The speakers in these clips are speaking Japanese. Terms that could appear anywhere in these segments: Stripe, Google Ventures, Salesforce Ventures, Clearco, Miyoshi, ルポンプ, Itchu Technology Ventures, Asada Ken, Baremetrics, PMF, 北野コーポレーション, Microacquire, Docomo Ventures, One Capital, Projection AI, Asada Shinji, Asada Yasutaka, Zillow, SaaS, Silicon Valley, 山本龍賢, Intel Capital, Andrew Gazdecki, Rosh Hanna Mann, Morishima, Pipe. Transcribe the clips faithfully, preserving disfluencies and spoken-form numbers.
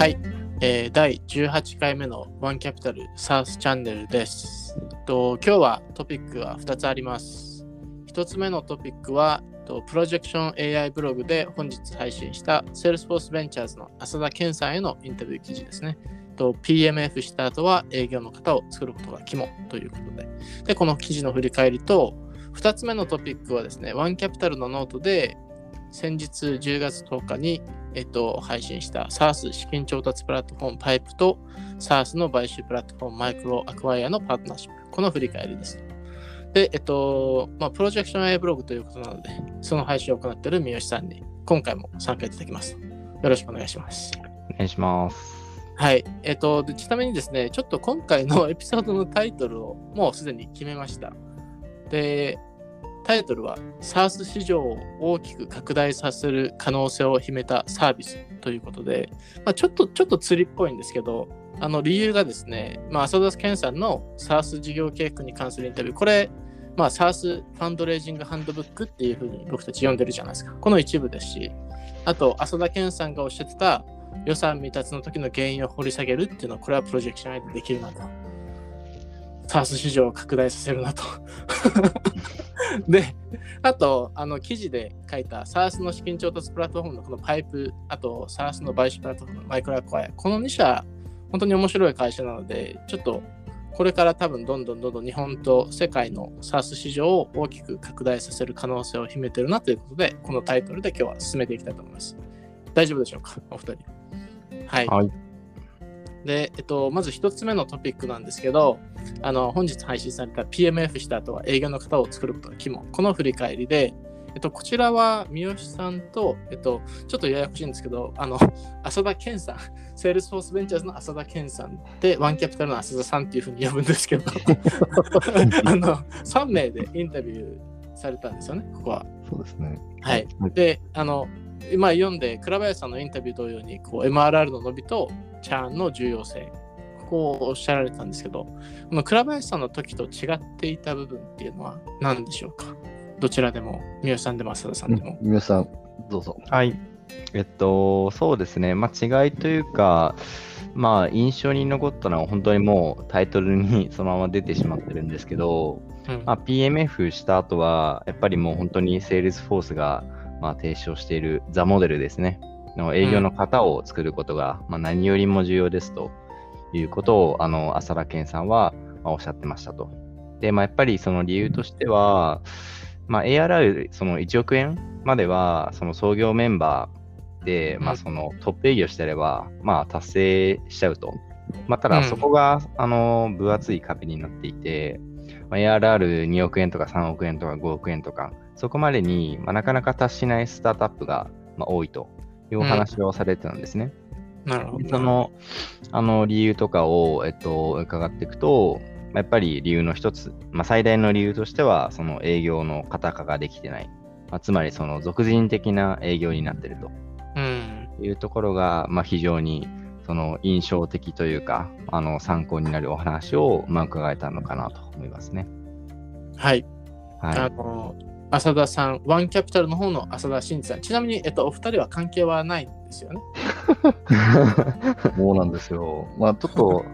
はい、えー、だいじゅうはちかいめのワンキャピタルサースチャンネルです。と今日はトピックはふたつあります。ひとつめのトピックはとプロジェクション エーアイ ブログで本日配信した Salesforce Ventures の浅田健さんへのインタビュー記事ですね。と ピーエムエフ した後は営業の方を作ることが肝ということで、でこの記事の振り返りとふたつめのトピックはですね、ワンキャピタルのノートで先日じゅうがつとおかに、えっと、配信した SaaS 資金調達プラットフォーム Pipe と SaaS の買収プラットフォーム Microacquire のパートナーシップ、この振り返りです。で、えっと、まあ、プロジェクション エーアイ ブログということなので、その配信を行っている三好さんに今回も参加いただきます。よろしくお願いします。お願いします。はい、えっと、で、ちなみにですね、ちょっと今回のエピソードのタイトルをもうすでに決めました。で、タイトルは SaaS 市場を大きく拡大させる可能性を秘めたサービスということで、まあ、ちょっとちょっと釣りっぽいんですけど、あの理由がですね、まあ、浅田健さんの SaaS 事業計画に関するインタビュー、これ、まあ、SaaS ファンドレイジングハンドブックっていうふうに僕たち読んでるじゃないですか。この一部ですし、あと浅田健さんがおっしゃってた予算未達の時の原因を掘り下げるっていうのは、これはプロジェクション エーアイ でできるなと、 SaaS 市場を拡大させるなとで、あとあの記事で書いた SaaS の資金調達プラットフォームのこのパイプ、あと SaaS の買収プラットフォームマイクロアクアイア、このに社本当に面白い会社なので、ちょっとこれから多分どんどんどんどん日本と世界の SaaS 市場を大きく拡大させる可能性を秘めてるなということで、このタイトルで今日は進めていきたいと思います。大丈夫でしょうか、お二人。はい、はい、で、えっと、まずひとつめのトピックなんですけど、あの本日配信された ピーエムエフ した後は営業の方を作ることが肝、この振り返りで、えっと、こちらは三好さんと、えっと、ちょっとややこしいんですけど、あの浅田健さん、セールスフォースベンチャーズの浅田健さんで、ワンキャピタルの浅田さんっていうふうに呼ぶんですけどあのさんめいでインタビューされたんですよね、ここは。そうですね、はい、はい、で、あの今読んで倉林さんのインタビュー同様にこう エムアールアール の伸びとチャーンの重要性、ここをおっしゃられたんですけど、この倉林さんの時と違っていた部分っていうのは何でしょうか。どちらでも、三好さんでも浅田さんでも。三好さんどうぞ。はい、えっとそうですね、まあ、違いというか、まあ、印象に残ったのは本当にもうタイトルにそのまま出てしまってるんですけど、うん、まあ、ピーエムエフ した後はやっぱりもう本当にセールスフォースがまあ、提唱しているザモデルですねの営業の型を作ることが、うん、まあ、何よりも重要ですということをあの浅田健さんはまあおっしゃってましたと。で、まあ、やっぱりその理由としては、まあ、エーアールアール そのいちおくえんまではその創業メンバーで、まあ、そのトップ営業してれば、まあ、達成しちゃうと、まあ、ただそこがあの分厚い壁になっていて、まあ、エーアールアールにおくえんとかさんおくえんとかごおくえんとか、そこまでに、まあ、なかなか達しないスタートアップが、まあ、多いというお話をされてたんですね。うん、なるほど。その、あの理由とかを、えっと、伺っていくと、やっぱり理由の一つ、まあ、最大の理由としてはその営業の型化ができてない、まあ、つまりその俗人的な営業になっていると、うん、いうところが、まあ、非常にその印象的というか、あの参考になるお話を、まあ、伺えたのかなと思いますね。はい、はい、あの浅田さん、ワンキャピタルの方の浅田真嗣さん、ちなみに、えっと、お二人は関係はないんですよね。そうなんですよ。まあ、ちょっと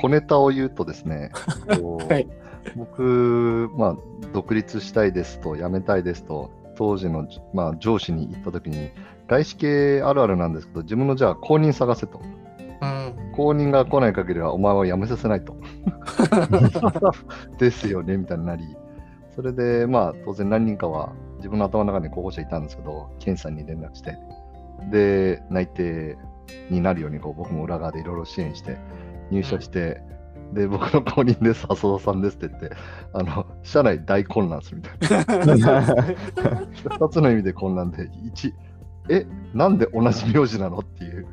小ネタを言うとですね、はい、僕、まあ、独立したいですと辞めたいですと当時の、まあ、上司に言ったときに、外資系あるあるなんですけど、自分のじゃあ公認探せと、うん、公認が来ない限りはお前は辞めさせないとですよねみたいになり、それで、まあ、当然何人かは自分の頭の中に候補者いたんですけど、健さんに連絡して、で内定になるようにこう僕も裏側でいろいろ支援して入社して、うん、で僕の公認です浅田さんですって言って、あの社内大混乱するみたいなふたつの意味で混乱で、いちえなんで同じ名字なのっていう。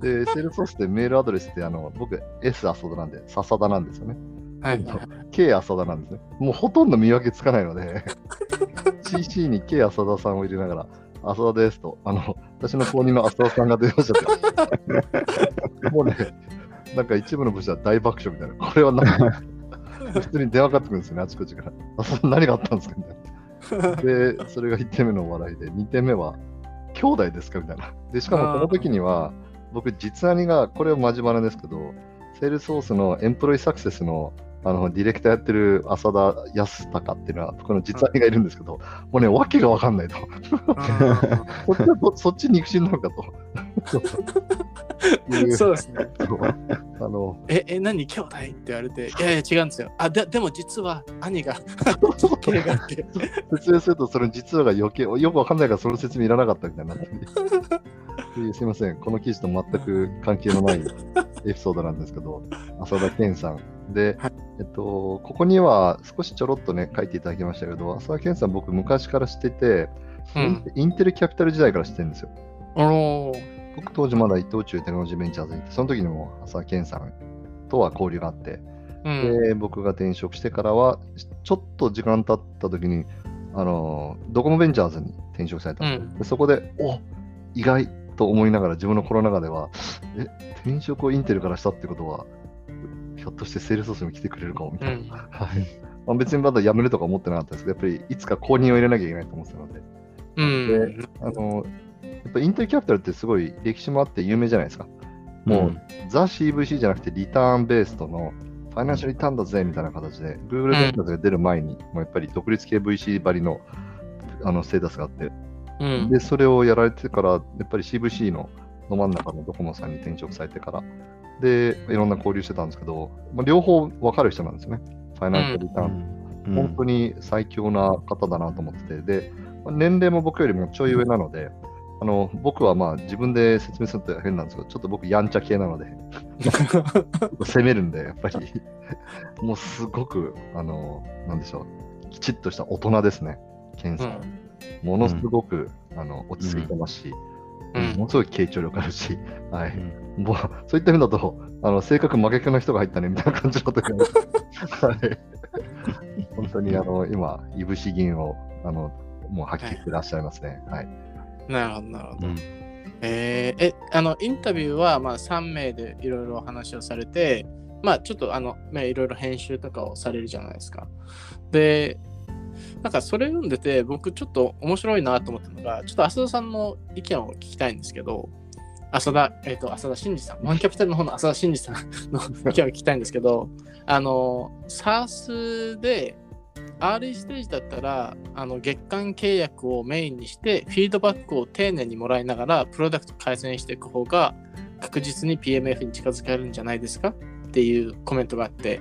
でセールスフォースでメールアドレスって、あの僕 S 浅田なんで笹田なんですよね。はい、K 浅田なんですね。もうほとんど見分けつかないのでシーシー に K 浅田さんを入れながら浅田ですと、あの私の公認の浅田さんが出ましたってもうね、なんか一部の部署は大爆笑みたいな、これはなんか普通に電話かかってくるんですよね、あちこちから浅田何があったんですかみたいな。でそれがいってんめのお笑いで、にてんめは兄弟ですかみたいな。でしかもこの時には僕実アニがこれはマジバナですけど、Salesforceのエンプロイサクセスのあのディレクターやってる浅田康隆っていうのは僕の実アニがいるんですけど、もうねわけが分かんないとそ, っちはそっち肉親なのかとそうですねあのええ何兄弟って言われていやいや違うんですよ、あ で, でも実は兄が経営があって説明するとそれ実はが余計よく分かんないからその説明いらなかったみたいなすいません、この記事と全く関係のないエピソードなんですけど浅田健さんで、はい、えっと、ここには少しちょろっとね書いていただきましたけど、浅田健さん僕昔から知ってて、うん、インテリキャピタル時代から知ってるんですよ。あのー、僕当時まだ伊藤忠テクノロジーベンチャーズにいて、その時にも浅田健さんとは交流があって、うん、で僕が転職してからはちょっと時間経った時にあのドコモベンチャーズに転職されたんですよ、うん、でそこでお意外と思いながら自分のコロナ禍ではえ転職をインテルからしたってことはひょっとしてセールスソースに来てくれるかもみたいな、うんはいまあ、別にまだ辞めるとか思ってなかったですけど、やっぱりいつか公認を入れなきゃいけないと思ってたの で,、うん、であのやっぱインテルキャピタルってすごい歴史もあって有名じゃないですか。もう、うん、ザ シーブイシー じゃなくてリターンベースとのファイナンシャルリターンだぜみたいな形で Google ベンチャーズが出る前に、うん、もうやっぱり独立系 ブイシー ばり の, あのステータスがあってでそれをやられてからやっぱり シーブイシー のど真ん中のドコモさんに転職されてからでいろんな交流してたんですけど、まあ、両方分かる人なんですよね。ファイナンシャルリターン、うん、本当に最強な方だなと思ってて、で年齢も僕よりもちょい上なので、あの僕はまあ自分で説明すると変なんですけどちょっと僕やんちゃ系なので攻めるんでやっぱりもうすごくあのなんでしょうきちっとした大人ですね健さん、うんものすごく、うん、あの落ち着いてますし、うん、ものすごい傾聴力あるし、はいうん、もうそういった意味だとあの性格真逆の人が入ったねみたいな感じのときに、はい、本当にあの今いぶし銀をあのもう発揮してらっしゃいますね、はいはい、なるほどなるほど、うんえー、えあのインタビューは、まあ、さん名でいろいろお話をされて、まあ、ちょっとあの、ね、いろいろ編集とかをされるじゃないですか。でなんかそれ読んでて僕ちょっと面白いなと思ったのがちょっと浅田さんの意見を聞きたいんですけど、浅田、えーと、浅田真二さんワンキャピタルの方の浅田真二さんの意見を聞きたいんですけどあの SaaS で アールイー ステージだったらあの月間契約をメインにしてフィードバックを丁寧にもらいながらプロダクト改善していく方が確実に ピーエムエフ に近づけるんじゃないですかっていうコメントがあって、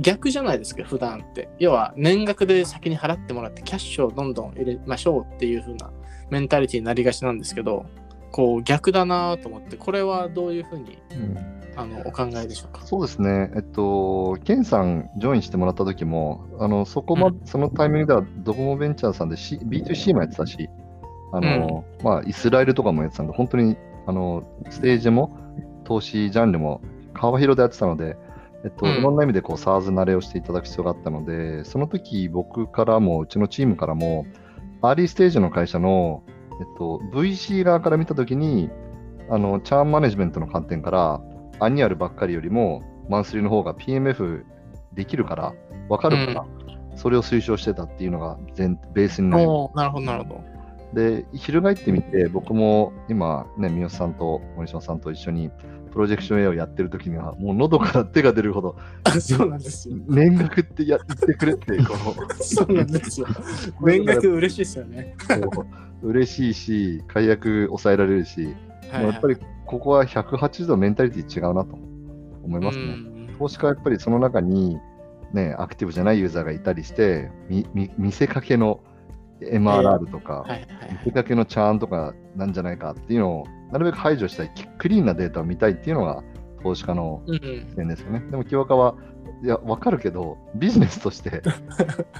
逆じゃないですか普段って、要は年額で先に払ってもらってキャッシュをどんどん入れましょうっていう風なメンタリティになりがちなんですけど、こう逆だなと思って、これはどういう風に、うん、あのお考えでしょうか。そうですね、えっとケンさんジョインしてもらった時もあのそこま、うん、そのタイミングではドコモベンチャーさんで、C、ビーツーシー もやってたしあの、うんまあ、イスラエルとかもやってたんで本当にあのステージも投資ジャンルも幅広でやってたのでえっと、いろんな意味でこう SaaS 慣れをしていただく必要があったので、その時僕からもうちのチームからもアーリーステージの会社の、えっと、ブイシー 側から見た時にあのチャーンマネジメントの観点からアニュアルばっかりよりもマンスリーの方が ピーエムエフ できるから分かるから、うん、それを推奨してたっていうのが全ベースになります。おー、なるほどなるほど。で翻ってみて僕も今ね三好さんと森島さんと一緒にプロジェクション A をやってる時にはもう喉から手が出るほどそうなんですよ、年額ってやってくれってこうそうなんですよ年額嬉しいですよね嬉しいし解約抑えられるし、はいはい、やっぱりここはひゃくはちじゅうどメンタリティ違うなと思いますね。投資家はやっぱりその中にねアクティブじゃないユーザーがいたりしてみみ見せかけのエムアールアール とか、えーはいはいはい、見せかけのチャーンとかなんじゃないかっていうのをなるべく排除したい、クリーンなデータを見たいっていうのが投資家の視点ですよね、うんうん、でも清岡はいや分かるけどビジネスとして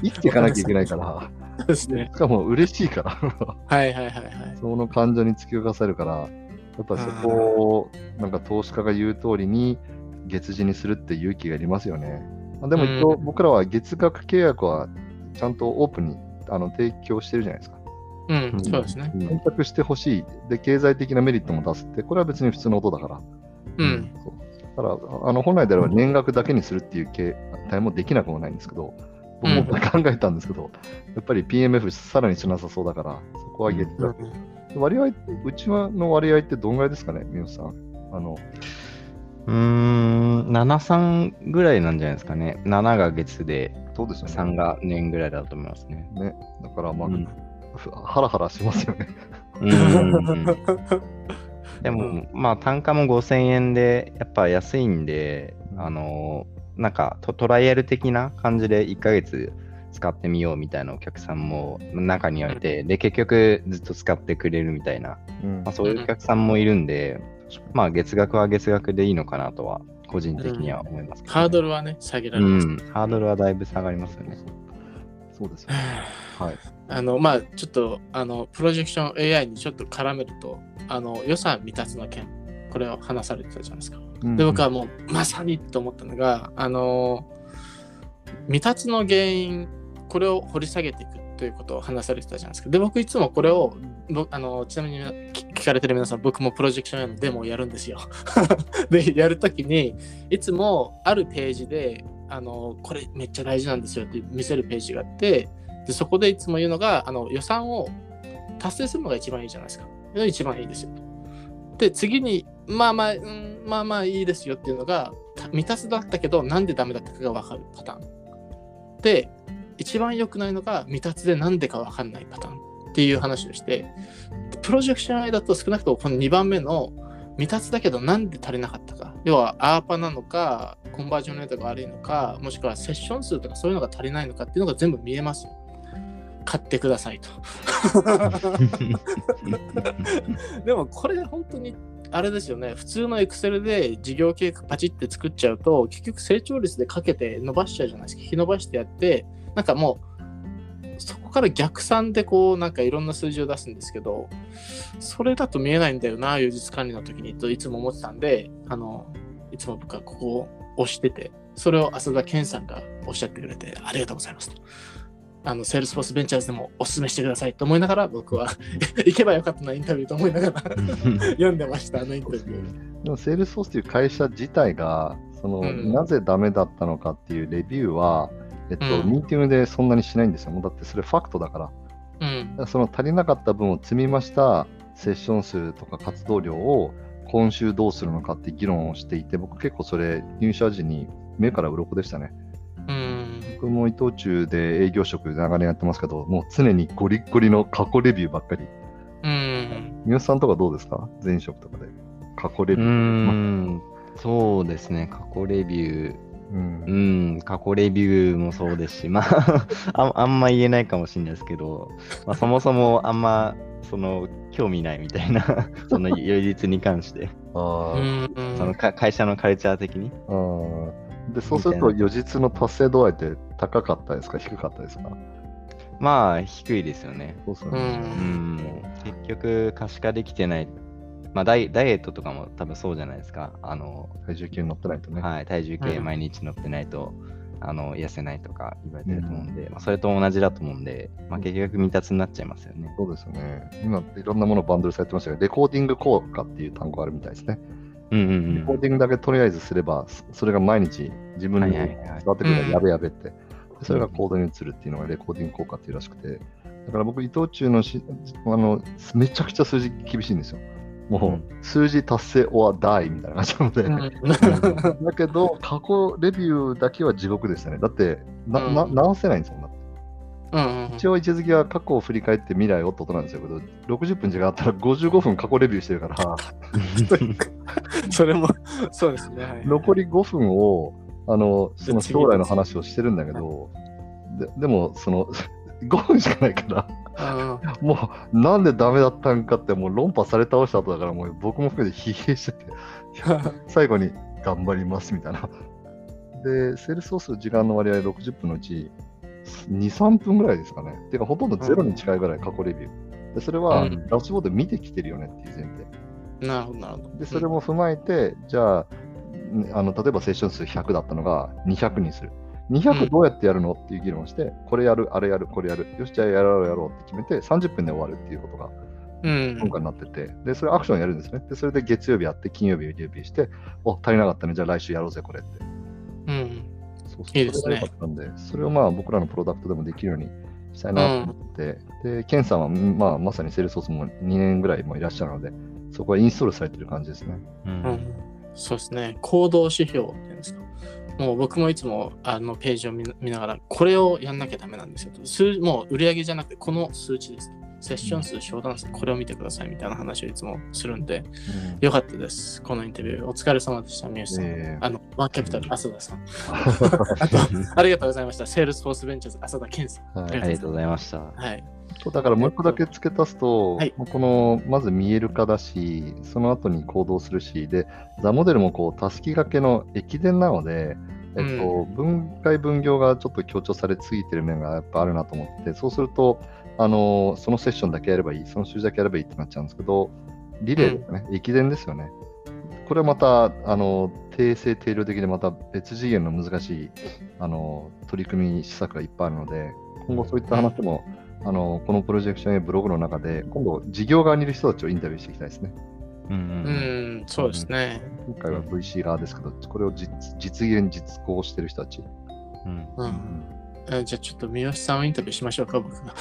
生きていかなきゃいけないからそうですね、しかも嬉しいからはいはいはい、はい、その感情に突き動かされるからやっぱそこをなんか投資家が言う通りに月次にするって勇気がいりますよね。でも一応僕らは月額契約はちゃんとオープンにあの提供してるじゃないですか。うん、うん、そうですね。選択してほしいで経済的なメリットも出すってこれは別に普通の音だから。うん。だからあの本来であれば年額だけにするっていう形態もできなくもないんですけど、僕も考えたんですけど、うん、やっぱり ピーエムエフ さらにしなさそうだからそこは月額、うん、割合、うちわの割合ってどんぐらいですかね、みよさん。あのうーん、なな、さんぐらいなんじゃないですかね。ななが月で、そうですね、さんが年ぐらいだと思いますね。ね、だからまあ、うん、ハラハラしますよね。うんうんうん、でも、まあ、単価もごせんえんで、やっぱ安いんで、あのなんかト、トライアル的な感じでいっかげつ使ってみようみたいなお客さんも中にはいて、で、結局ずっと使ってくれるみたいな、うんまあ、そういうお客さんもいるんで、まあ、月額は月額でいいのかなとは、個人的には思います、ねうん。ハードルはね、下げられます、ねうん。ハードルはだいぶ下がりますよね。そうですよね。はい。あの、まあ、ちょっと、あの、プロジェクション エーアイ にちょっと絡めると、あの、予算未達の件、これを話されてたじゃないですか。うんうん、で、僕はもう、まさにと思ったのが、あの、未達の原因、これを掘り下げていくということを話されてたじゃないですか。で、僕いつもこれを、あの、ちなみに聞かれてる皆さん、僕もプロジェクション エーアイ のデモをやるんですよ。で、やるときに、いつもあるページで、あのこれめっちゃ大事なんですよって見せるページがあって、でそこでいつも言うのが、あの予算を達成するのが一番いいじゃないですか、一番いいですよ。で次にまあまあ、うん、まあまあいいですよっていうのが未達だったけど、なんでダメだったかが分かるパターンで、一番良くないのが未達でなんでか分かんないパターンっていう話をして、プロジェクション エーアイ だと少なくともこのにばんめの未達だけどなんで足りなかったか、要はアーパなのかコンバージョンレートが悪いのか、もしくはセッション数とかそういうのが足りないのかっていうのが全部見えますよ。買ってくださいと。でもこれ本当にあれですよね、普通の Excel で事業計画パチって作っちゃうと、結局成長率でかけて伸ばしちゃうじゃないですか。引き伸ばしてやって、なんかもうそこから逆算でこうなんかいろんな数字を出すんですけど、それだと見えないんだよな、予実管理の時にといつも思ってたんで、あのいつも僕はここを押してて、それを浅田健さんがおっしゃってくれて、ありがとうございますと、あの Salesforce Ventures でもお勧めしてくださいと思いながら、僕は行けばよかったなインタビューと思いながら読んでました、あのインタビュー。でも Salesforce という会社自体がその、うん、なぜダメだったのかっていうレビューはえっと、うん、ミーティングでそんなにしないんですよ。もうだってそれファクトだから、うん、だからその足りなかった分を積みましたセッション数とか活動量を今週どうするのかって議論をしていて、僕結構それ入社時に目から鱗でしたね、うん、僕も伊藤忠で営業職で長年やってますけど、もう常にゴリッゴリの過去レビューばっかり。三好さんとかどうですか、前職とかで過去レビュー。うん、そうですね、過去レビュー、うんうん、過去レビューもそうですし、まあ、あ, あんま言えないかもしれないですけど、まあ、そもそもあんまその興味ないみたいなその唯一に関してあその会社のカルチャー的にあで、そうすると予実の達成度合いって高かったですか低かったですか。まあ低いですよね。そうそう、ね、うんうん、結局可視化できてない。まあ、ダイ、ダイエットとかも多分そうじゃないですか。あの体重計に乗ってないとね、はい、体重計毎日乗ってないと、うん、あの痩せないとか言われてると思うんで、うん、まあ、それと同じだと思うんで、まあ、結局未達になっちゃいますよね。そうですよね。今いろんなものバンドルされてましたけど、レコーディング効果っていう単語あるみたいですね、うんうんうん、レコーディングだけとりあえずすれば、それが毎日自分に伝わってくるのがやべやべって、はいはいはい、それが行動に移るっていうのがレコーディング効果っていうらしくて、だから僕伊藤忠のしあのめちゃくちゃ数字厳しいんですよ。もう数字達成オアダイみたいな感じなので、うん、だけど過去レビューだけは地獄でしたね。だってな、うん、な直せないんですもん。うん、一応位置づけは過去を振り返って未来をってことなんですけど、ろくじゅっぷん時間あったらごじゅうごふん過去レビューしてるからそれもそうですね、はい、残りごふんをあのその将来の話をしてるんだけど、 で, でもそのごふんしかないからあもうなんでダメだったんかってもう論破され倒した後だから、もう僕も含めて疲弊してて最後に頑張りますみたいな。でセールスソース時間の割合ろくじゅっぷんのうち に、さんぷんぐらいですかね。てかほとんどゼロに近いぐらい過去レビューで、それはダッシュボード見てきてるよねっていう前提。なるほどなるほど。でそれも踏まえて、じゃあ、あの例えばセッション数ひゃくだったのがにひゃくにする、にひゃくどうやってやるのっていう議論をして、これやる、あれやる、これやる、よし、じゃあやろうやろうって決めて、さんじゅっぷんで終わるっていうことが今回になってて、で、それアクションやるんですね。で、それで月曜日やって、金曜日、月曜日して、お、足りなかったね、じゃあ来週やろうぜ、これって。うん。そうそう、いいですね。それが良かったんで、それをまあ僕らのプロダクトでもできるようにしたいなと思って、うん、でケンさんは、まあ、まさにSalesforceもにねんぐらいもいらっしゃるので、そこがインストールされてる感じですね、うんうん、そうですね。行動指標っていうんですか、もう僕もいつもあのページを 見, 見ながらこれをやんなきゃダメなんですよと、数もう売上じゃなくてこの数値です、セッション数、商談数、これを見てくださいみたいな話をいつもするんで、うん、よかったです、このインタビューお疲れ様でした。ミュースさん、えー、あのワーキャピタル浅田さんあとありがとうございました、Salesforce Ventures浅田健さん、はい、ありがとうございました、はい。だからもう一個だけ付け足すと、はい、このまず見える化だし、その後に行動するしで、ザモデルもこうたすき掛けの駅伝なので、えっと、分解分業がちょっと強調されすぎてる面がやっぱあるなと思って、そうするとあのそのセッションだけやればいい、その週だけやればいいってなっちゃうんですけど、リレーですね、うん、駅伝ですよね。これはまたあの定性定量的でまた別次元の難しいあの取り組み施策がいっぱいあるので、今後そういった話も、うん、あのこのプロジェクションやブログの中で今度事業側にいる人たちをインタビューしていきたいですね。うん、うん、そうですね。今回は ブイシー 側ですけど、これを 実, 実現実行している人たち、うんうんうん、じゃあちょっと三好さんをインタビューしましょうか、僕が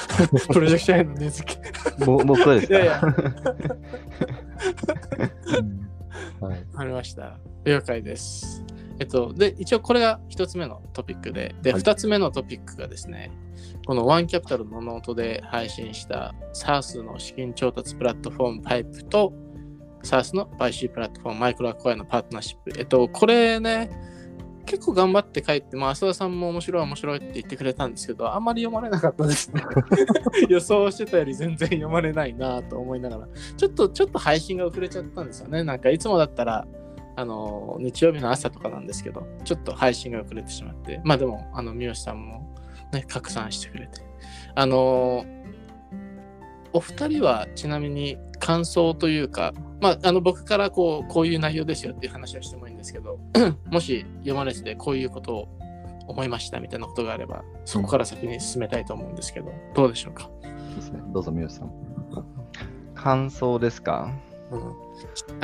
プロジェクションへの根付け僕はですかいやいや、はい、ありました、了解です。えっと、で一応これがひとつめのトピックで、で、はい、ふたつめのトピックがですね、このワンキャピタルのノートで配信した SaaS の資金調達プラットフォーム Pipe と SaaS の買収プラットフォーム Microacquire のパートナーシップ、えっと、これね結構頑張って書いて、まあ、浅田さんも面白い面白いって言ってくれたんですけど、あんまり読まれなかったですね予想してたより全然読まれないなと思いながら、ちょっとちょっと配信が遅れちゃったんですよね。なんかいつもだったらあの日曜日の朝とかなんですけど、ちょっと配信が遅れてしまって、まあでもあの三好さんもね拡散してくれて、あのお二人はちなみに感想というか、まああの僕からこうこういう内容ですよっていう話をしてもいいんですけどもし読まれててこういうことを思いましたみたいなことがあれば、そこから先に進めたいと思うんですけど、どうでしょうか。ですね、どうぞ三好さん。感想ですか。うん、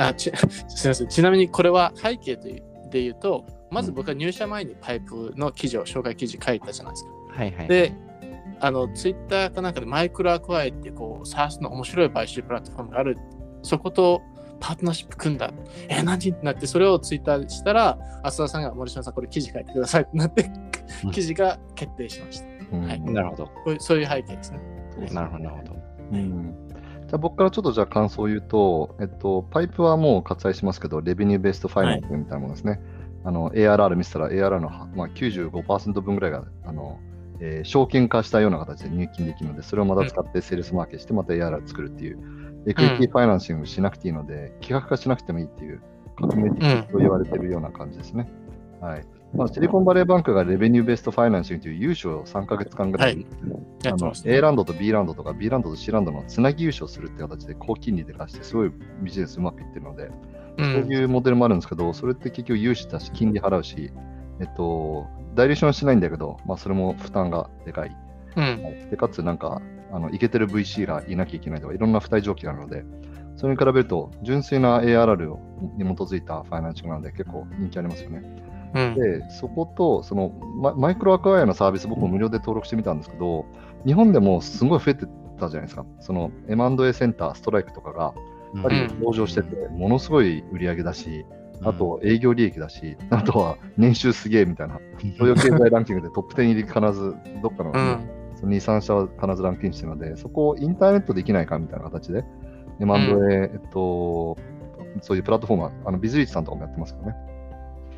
あちすみません、ちなみにこれは背景というで言うと、まず僕は入社前にパイプの記事を紹介記事書いたじゃないですか、はいはい、であのツイッターかなんかでマイクロアクアイってこう SaaS の面白い買収プラットフォームがある、そことパートナーシップ組んだ、えー、何ってなって、それをツイッターしたら浅田さんが森島さんこれ記事書いてくださいってなって記事が決定しました、うんはい、なるほど、そういう背景ですね。なるほどなるほど、うん、じゃあ僕からちょっとじゃあ感想を言うと、えっと、パイプはもう割愛しますけど、レベニューベースとファイナンスみたいなものですね。はい、あの エーアールアール 見せたら エーアールアール の、まあ、きゅうじゅうごパーセント 分ぐらいがあの、えー、証券化したような形で入金できるので、それをまた使ってセールスマーケットしてまた エーアールアール 作るっていう、うん、エクイティファイナンシングしなくていいので、企画化しなくてもいいっていう革命的と言われているような感じですね。うん、はい、まあ、シリコンバレーバンクがレベニューベースとファイナンシングという融資をさんかげつかんぐらい、はい、あの A ランドと B ランドとか B ランドと C ランドのつなぎ融資をするって形で高金利で貸して、すごいビジネスうまくいってるので、そういうモデルもあるんですけど、それって結局融資だし金利払うし、えっとダイレーションしないんだけど、まあ、それも負担がでかい、うん、でかつなんかあのイケてる ブイシー がいなきゃいけないとかいろんな付帯条件があるので、それに比べると純粋な エーアールアール に基づいたファイナンシングなので結構人気ありますよね。でそことそのマイクロアクアイアのサービス、僕も無料で登録してみたんですけど、日本でもすごい増えてたじゃないですか。その エムアンドエー センターストライクとかがやっぱり上場してて、ものすごい売り上げだし、あと営業利益だし、あとは年収すげえみたいな、東洋経済ランキングでトップじゅう入り必ずどっかのにさんしゃは必ずランキングしてるので、そこをインターネットできないかみたいな形で エムアンドエー、えっと、そういうプラットフォームはあのビズリーチさんとかもやってますからね。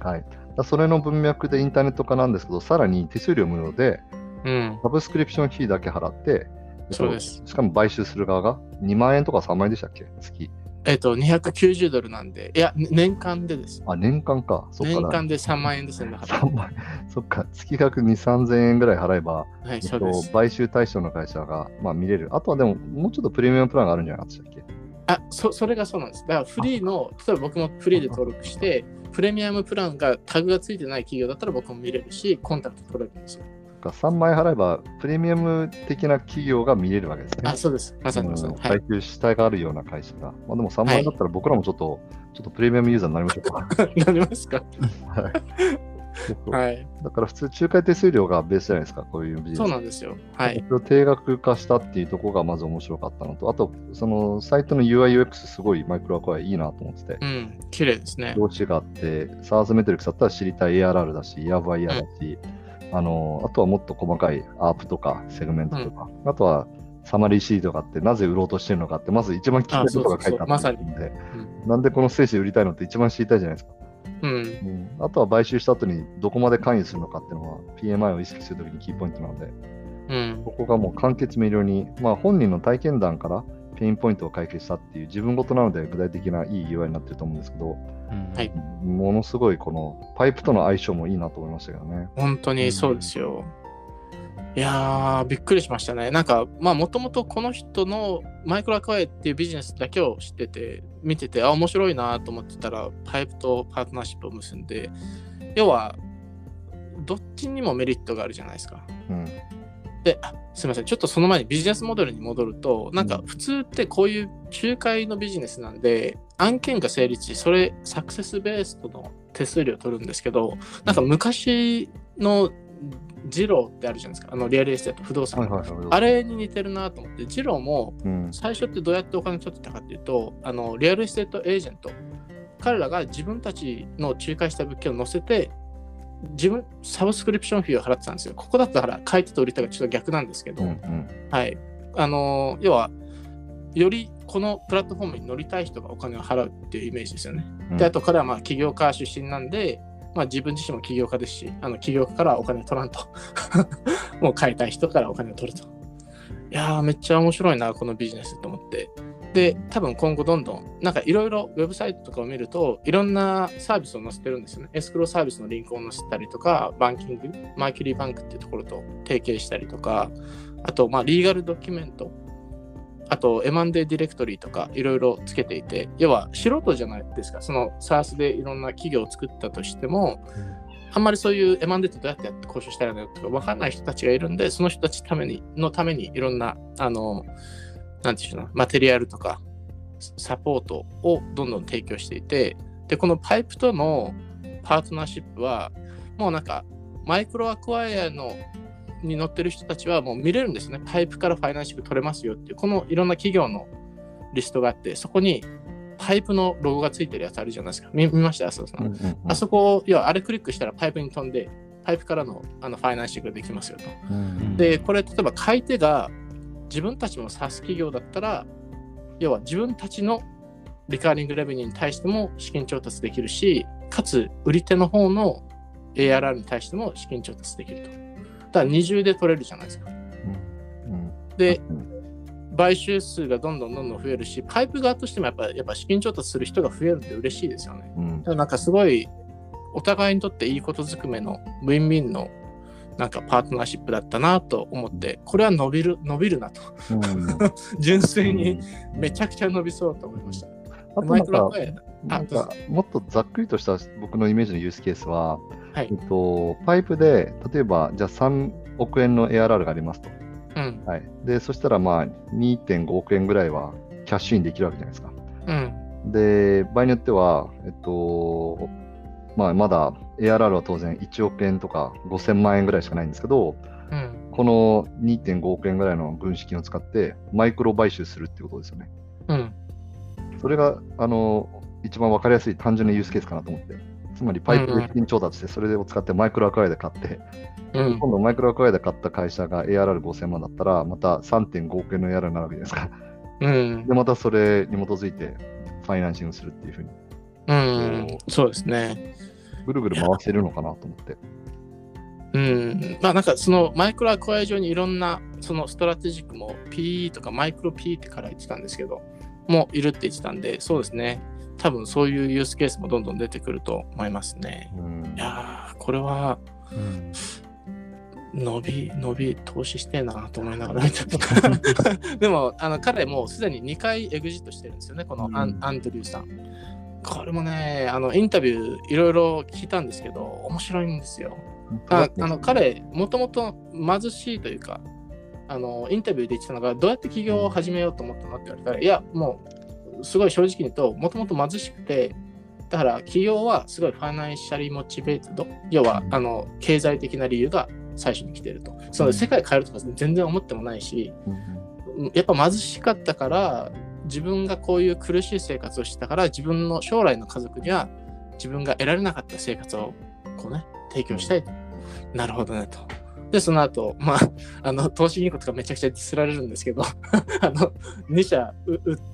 はい、それの文脈でインターネット化なんですけど、さらに手数料無料で、うん、サブスクリプション費だけ払って、そうです。しかも買収する側がにまんえんとかさんまんえんでしたっけ、月。えっと、にひゃくきゅうじゅうドルなんで、いや、年間でです。あ、年間か。そっか、年間でさんまんえんですね。さんまんえん。そっか、月額にさんぜんえんぐらい払えば、はい、そうです、買収対象の会社が、まあ、見れる。あとはでも、もうちょっとプレミアムプランがあるんじゃないですかっけ。あ、そ、それがそうなんです。だからフリーの、例えば僕もフリーで登録して、プレミアムプランがタグがついてない企業だったら僕も見れるし、コンタクト取れるんですよ。さんまんえん払えばプレミアム的な企業が見れるわけですね。あ、そうです。まさにまさに買収主体があるような会社が、まあ、でもさんまんえんだったら僕らもちょっと、はい、ちょっとプレミアムユーザーになりましょうかなりますか、はいはい、だから普通仲介手数料がベースじゃないですか、こういうビジネス。そうなんですよ、はい、定額化したっていうところがまず面白かったのと、あとそのサイトの ユーアイユーエックス すごいマイクロアクアいいなと思ってて、うん、綺麗ですね。どう違ってサーズメトリックスだったら知りたい エーアールアール だし イーアールアイアール だし、うん、あのあとはもっと細かいアープとかセグメントとか、うん、あとはサマリーシートがあって、なぜ売ろうとしてるのかって、まず一番聞きたいことが書いてあるんで、あ、そうそうそう、まさに、うん、なんでこのステージで売りたいのって一番知りたいじゃないですか。うんうん、あとは買収した後にどこまで関与するのかっていうのは ピーエムアイ を意識するときにキーポイントなので、うん、ここがもう簡潔明瞭に、まあ、本人の体験談からペインポイントを解決したっていう自分ごとなので具体的ないい ユーアイ になってると思うんですけど、うんはい、ものすごいこのパイプとの相性もいいなと思いましたけどね。本当にそうですよ、うんいやーびっくりしましたね。なんかまあもともとこの人のマイクロアクアイっていうビジネスだけを知ってて見てて、あ面白いなと思ってたらパイプとパートナーシップを結んで、要はどっちにもメリットがあるじゃないですか、うん、で、あ、すいませんちょっとその前にビジネスモデルに戻ると、なんか普通ってこういう仲介のビジネスなんで案件が成立し、それサクセスベースとの手数料を取るんですけど、なんか昔のジローってあるじゃないですか、あのリアルエステート不動産、はいはいはい、あれに似てるなと思って、ジローも最初ってどうやってお金取ってたかっていうと、うん、あのリアルエステートエージェント、彼らが自分たちの仲介した物件を載せて自分サブスクリプション費を払ってたんですよ。ここだったら買い手と売り手がちょっと逆なんですけど、うんうんはい、あの要はよりこのプラットフォームに乗りたい人がお金を払うっていうイメージですよね、うん、であと彼はまあ起業家出身なんで、まあ、自分自身も起業家ですし、あの起業家からお金を取らんともう買いたい人からお金を取ると、いやーめっちゃ面白いなこのビジネスと思って、で多分今後どんどんなんかいろいろウェブサイトとかを見るといろんなサービスを載せてるんですよね。エスクローサービスのリンクを載せたりとか、バンキングマーキュリーバンクっていうところと提携したりとか、あとまあリーガルドキュメント、あと エムアンドエー ディレクトリーとかいろいろつけていて、要は素人じゃないですか、その SaaS でいろんな企業を作ったとしても、あんまりそういう エムアンドエー ってどうやってやって交渉したらいいのとか分かんない人たちがいるんで、その人たちためにのためにいろんなあのなんていうのマテリアルとかサポートをどんどん提供していて、でこのパイプとのパートナーシップはもうなんかマイクロアクワイアのに乗ってる人たちはもう見れるんですね。パイプからファイナンシング取れますよっていう、このいろんな企業のリストがあって、そこにパイプのロゴがついてるやつあるじゃないですか。 見, 見ましたあそこ、うんうんうん、あそこ要はあれクリックしたらパイプに飛んでパイプから の, あのファイナンシングができますよと、うんうん、でこれ例えば買い手が自分たちも SaaS 企業だったら、要は自分たちのリカーリングレベニューに対しても資金調達できるし、かつ売り手の方の エーアールアール に対しても資金調達できると、二重で取れるじゃないですか、うんうん、で買収数がどんどんどんどん増えるし、パイプ側としてもやっぱやっぱ資金調達する人が増えるって嬉しいですよね、うん、だからなんかすごいお互いにとっていいことずくめのウィンウィンのなんかパートナーシップだったなと思って、これは伸びる伸びるなと、うん、純粋にめちゃくちゃ伸びそうと思いました、うん、あとマイクロアクアイなんかもっとざっくりとした僕のイメージのユースケースは、はいえっと、パイプで例えばじゃあさんおくえんの エーアールアール がありますと、うんはい、でそしたらまあ にてんごおくえんぐらいはキャッシュインできるわけじゃないですか、うん、で場合によっては、えっとまあ、まだ エーアールアール は当然いちおくえんとかごせんまんえんぐらいしかないんですけど、うん、この にてんごおくえんぐらいの軍資金を使ってマイクロ買収するってことですよね、うん、それがあの一番分かりやすい単純なユースケースかなと思って、つまりパイプで資金調達してそれを使ってマイクロアクアイで買って、うん、今度マイクロアクアイで買った会社が エーアールアールごせんまんだったらまた さんてんごおくえんの エーアールアール になるわけですから、うん、でまたそれに基づいてファイナンシングするっていうふうに、うん、そうですね、ぐるぐる回せるのかなと思って、うん、まあなんかそのマイクロアクアイ上にいろんなそのストラテジックも ピーイー とかマイクロ P ってから言ってたんですけどもういるって言ってたんで、そうですね多分そういうユースケースもどんどん出てくると思いますね、うん、いやこれは、うん、伸び伸び投資してえなと思いながらでもあの彼もうすでににかいエグジットしてるんですよねこのアン、うん、アンドリューさん、これもねあのインタビューいろいろ聞いたんですけど面白いんですよ、うん、ああの彼もともと貧しいというかあのインタビューで言ってたのがどうやって起業を始めようと思ったのって言われたら、いやもうすごい正直に言うともともと貧しくてだから企業はすごいファナンシャリーモチベート、要はあの経済的な理由が最初に来てると。その世界変えるとか全然思ってもないし、やっぱ貧しかったから自分がこういう苦しい生活をしてたから、自分の将来の家族には自分が得られなかった生活をこうね提供したいと。なるほどねと。でその後、まあ、あの投資銀行とかめちゃくちゃディスられるんですけどあのに社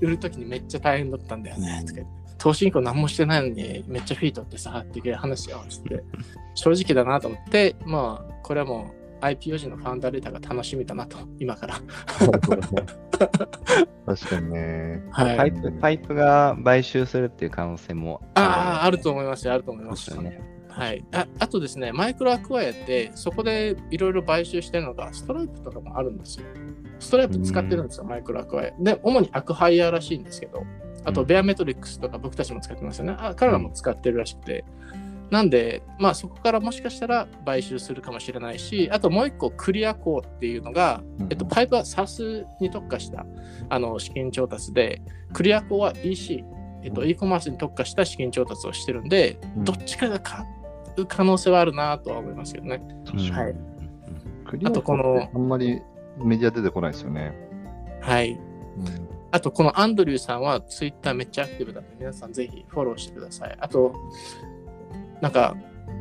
売るときにめっちゃ大変だったんだよねとか、投資銀行何もしてないのにめっちゃフィートってさっていう話をして正直だなと思って、まあこれはもうアイピーオー 時のファウンダーレーターが楽しみだなと、今から。確かにね、はい、パイプ。パイプが買収するっていう可能性もある、ね、ああ、あると思いますよ、あると思いますよね。はい、あ, あとですね、マイクロアクワイアって、そこでいろいろ買収してるのが、ストライプとかもあるんですよ。ストライプ使ってるんですよ、マイクロアクワイア。で、主にアクハイヤーらしいんですけど、あとベアメトリックスとか僕たちも使ってますよね。あ、彼らも使ってるらしくて。なんで、まあ、そこからもしかしたら買収するかもしれないし、あともう一個クリアコーっていうのが、えっと、パイプは SaaS に特化したあの資金調達で、クリアコーは イーシー、えっと、e コマースに特化した資金調達をしてるんで、どっちかが買う可能性はあるなとは思いますけどね、うん、はい。クリアコーってあんまりメディア出てこないですよね。はい、うん、あとこのアンドリューさんはツイッターめっちゃアクティブなんで、皆さんぜひフォローしてください。あとなんか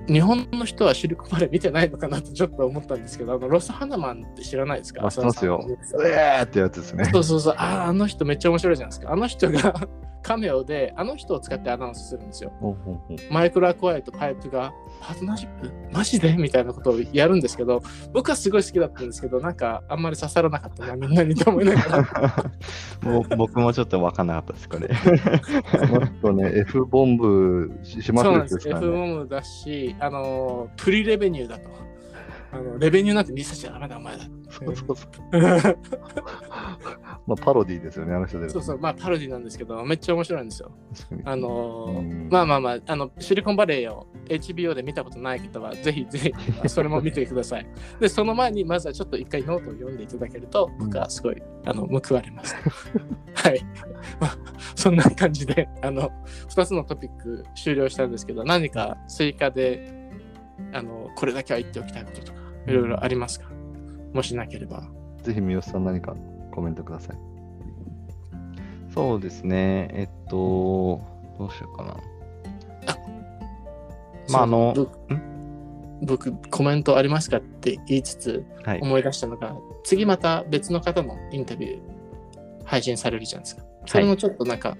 日本の人はシリコンバレー見てないのかなとちょっと思ったんですけど、あのロスハナマンって知らないですか？知ってますよ。えーってやつですね。そうそうそう。ああ、あの人めっちゃ面白いじゃないですか。あの人がカメオであの人を使ってアナウンスするんですよ。ほうほうほう。マイクロアクワイアとパイプがパートナーシップマジでみたいなことをやるんですけど、僕はすごい好きだったんですけど、なんかあんまり刺さらなかったな、みんなにと思いながらもう僕もちょっと分かんなかったですこれちょっとね F ボンブしますね。そうなんです、 F ボンブだし、あのプリレベニューだと、あのレベニューなんて見させちゃダメだお前だ。そうそうそうまあパロディーですよね、あの人で。そうそう、まあパロディーなんですけどめっちゃ面白いんですよ。あのー、まあまあまあ、あのシリコンバレーを エイチビーオー で見たことない方はぜひぜひそれも見てくださいでその前にまずはちょっと一回ノートを読んでいただけると僕はすごいあの報われますはい、まあ、そんな感じであのふたつのトピック終了したんですけど、何か追加であのこれだけは言っておきたいこととかいろいろありますか？もしなければぜひ三好さん何かコメントください。そうですね、えっとどうしようかな。あ、まああの僕コメントありますかって言いつつ思い出したのが、はい、次また別の方のインタビュー配信されるじゃないですか。それもちょっとなんか、はい、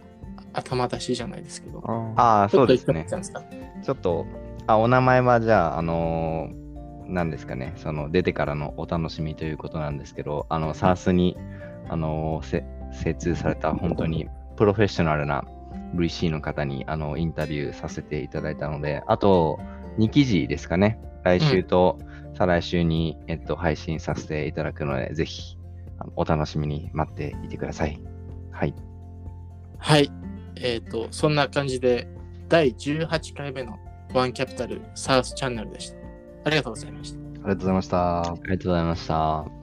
頭出しじゃないですけど、ああそうですね、ちょっとあお名前はじゃああのーなんですかね、その出てからのお楽しみということなんですけど、あの SaaS にあの精通された本当にプロフェッショナルな ブイシー の方にあのインタビューさせていただいたので、あとにきじですかね、来週と再来週に、うん、えっと、配信させていただくので、ぜひあのお楽しみに待っていてください。はいはい、えーと、そんな感じでだいじゅうはちかいめのワンキャピタル SaaS チャンネルでした。ありがとうございました。ありがとうございました。ありがとうございました。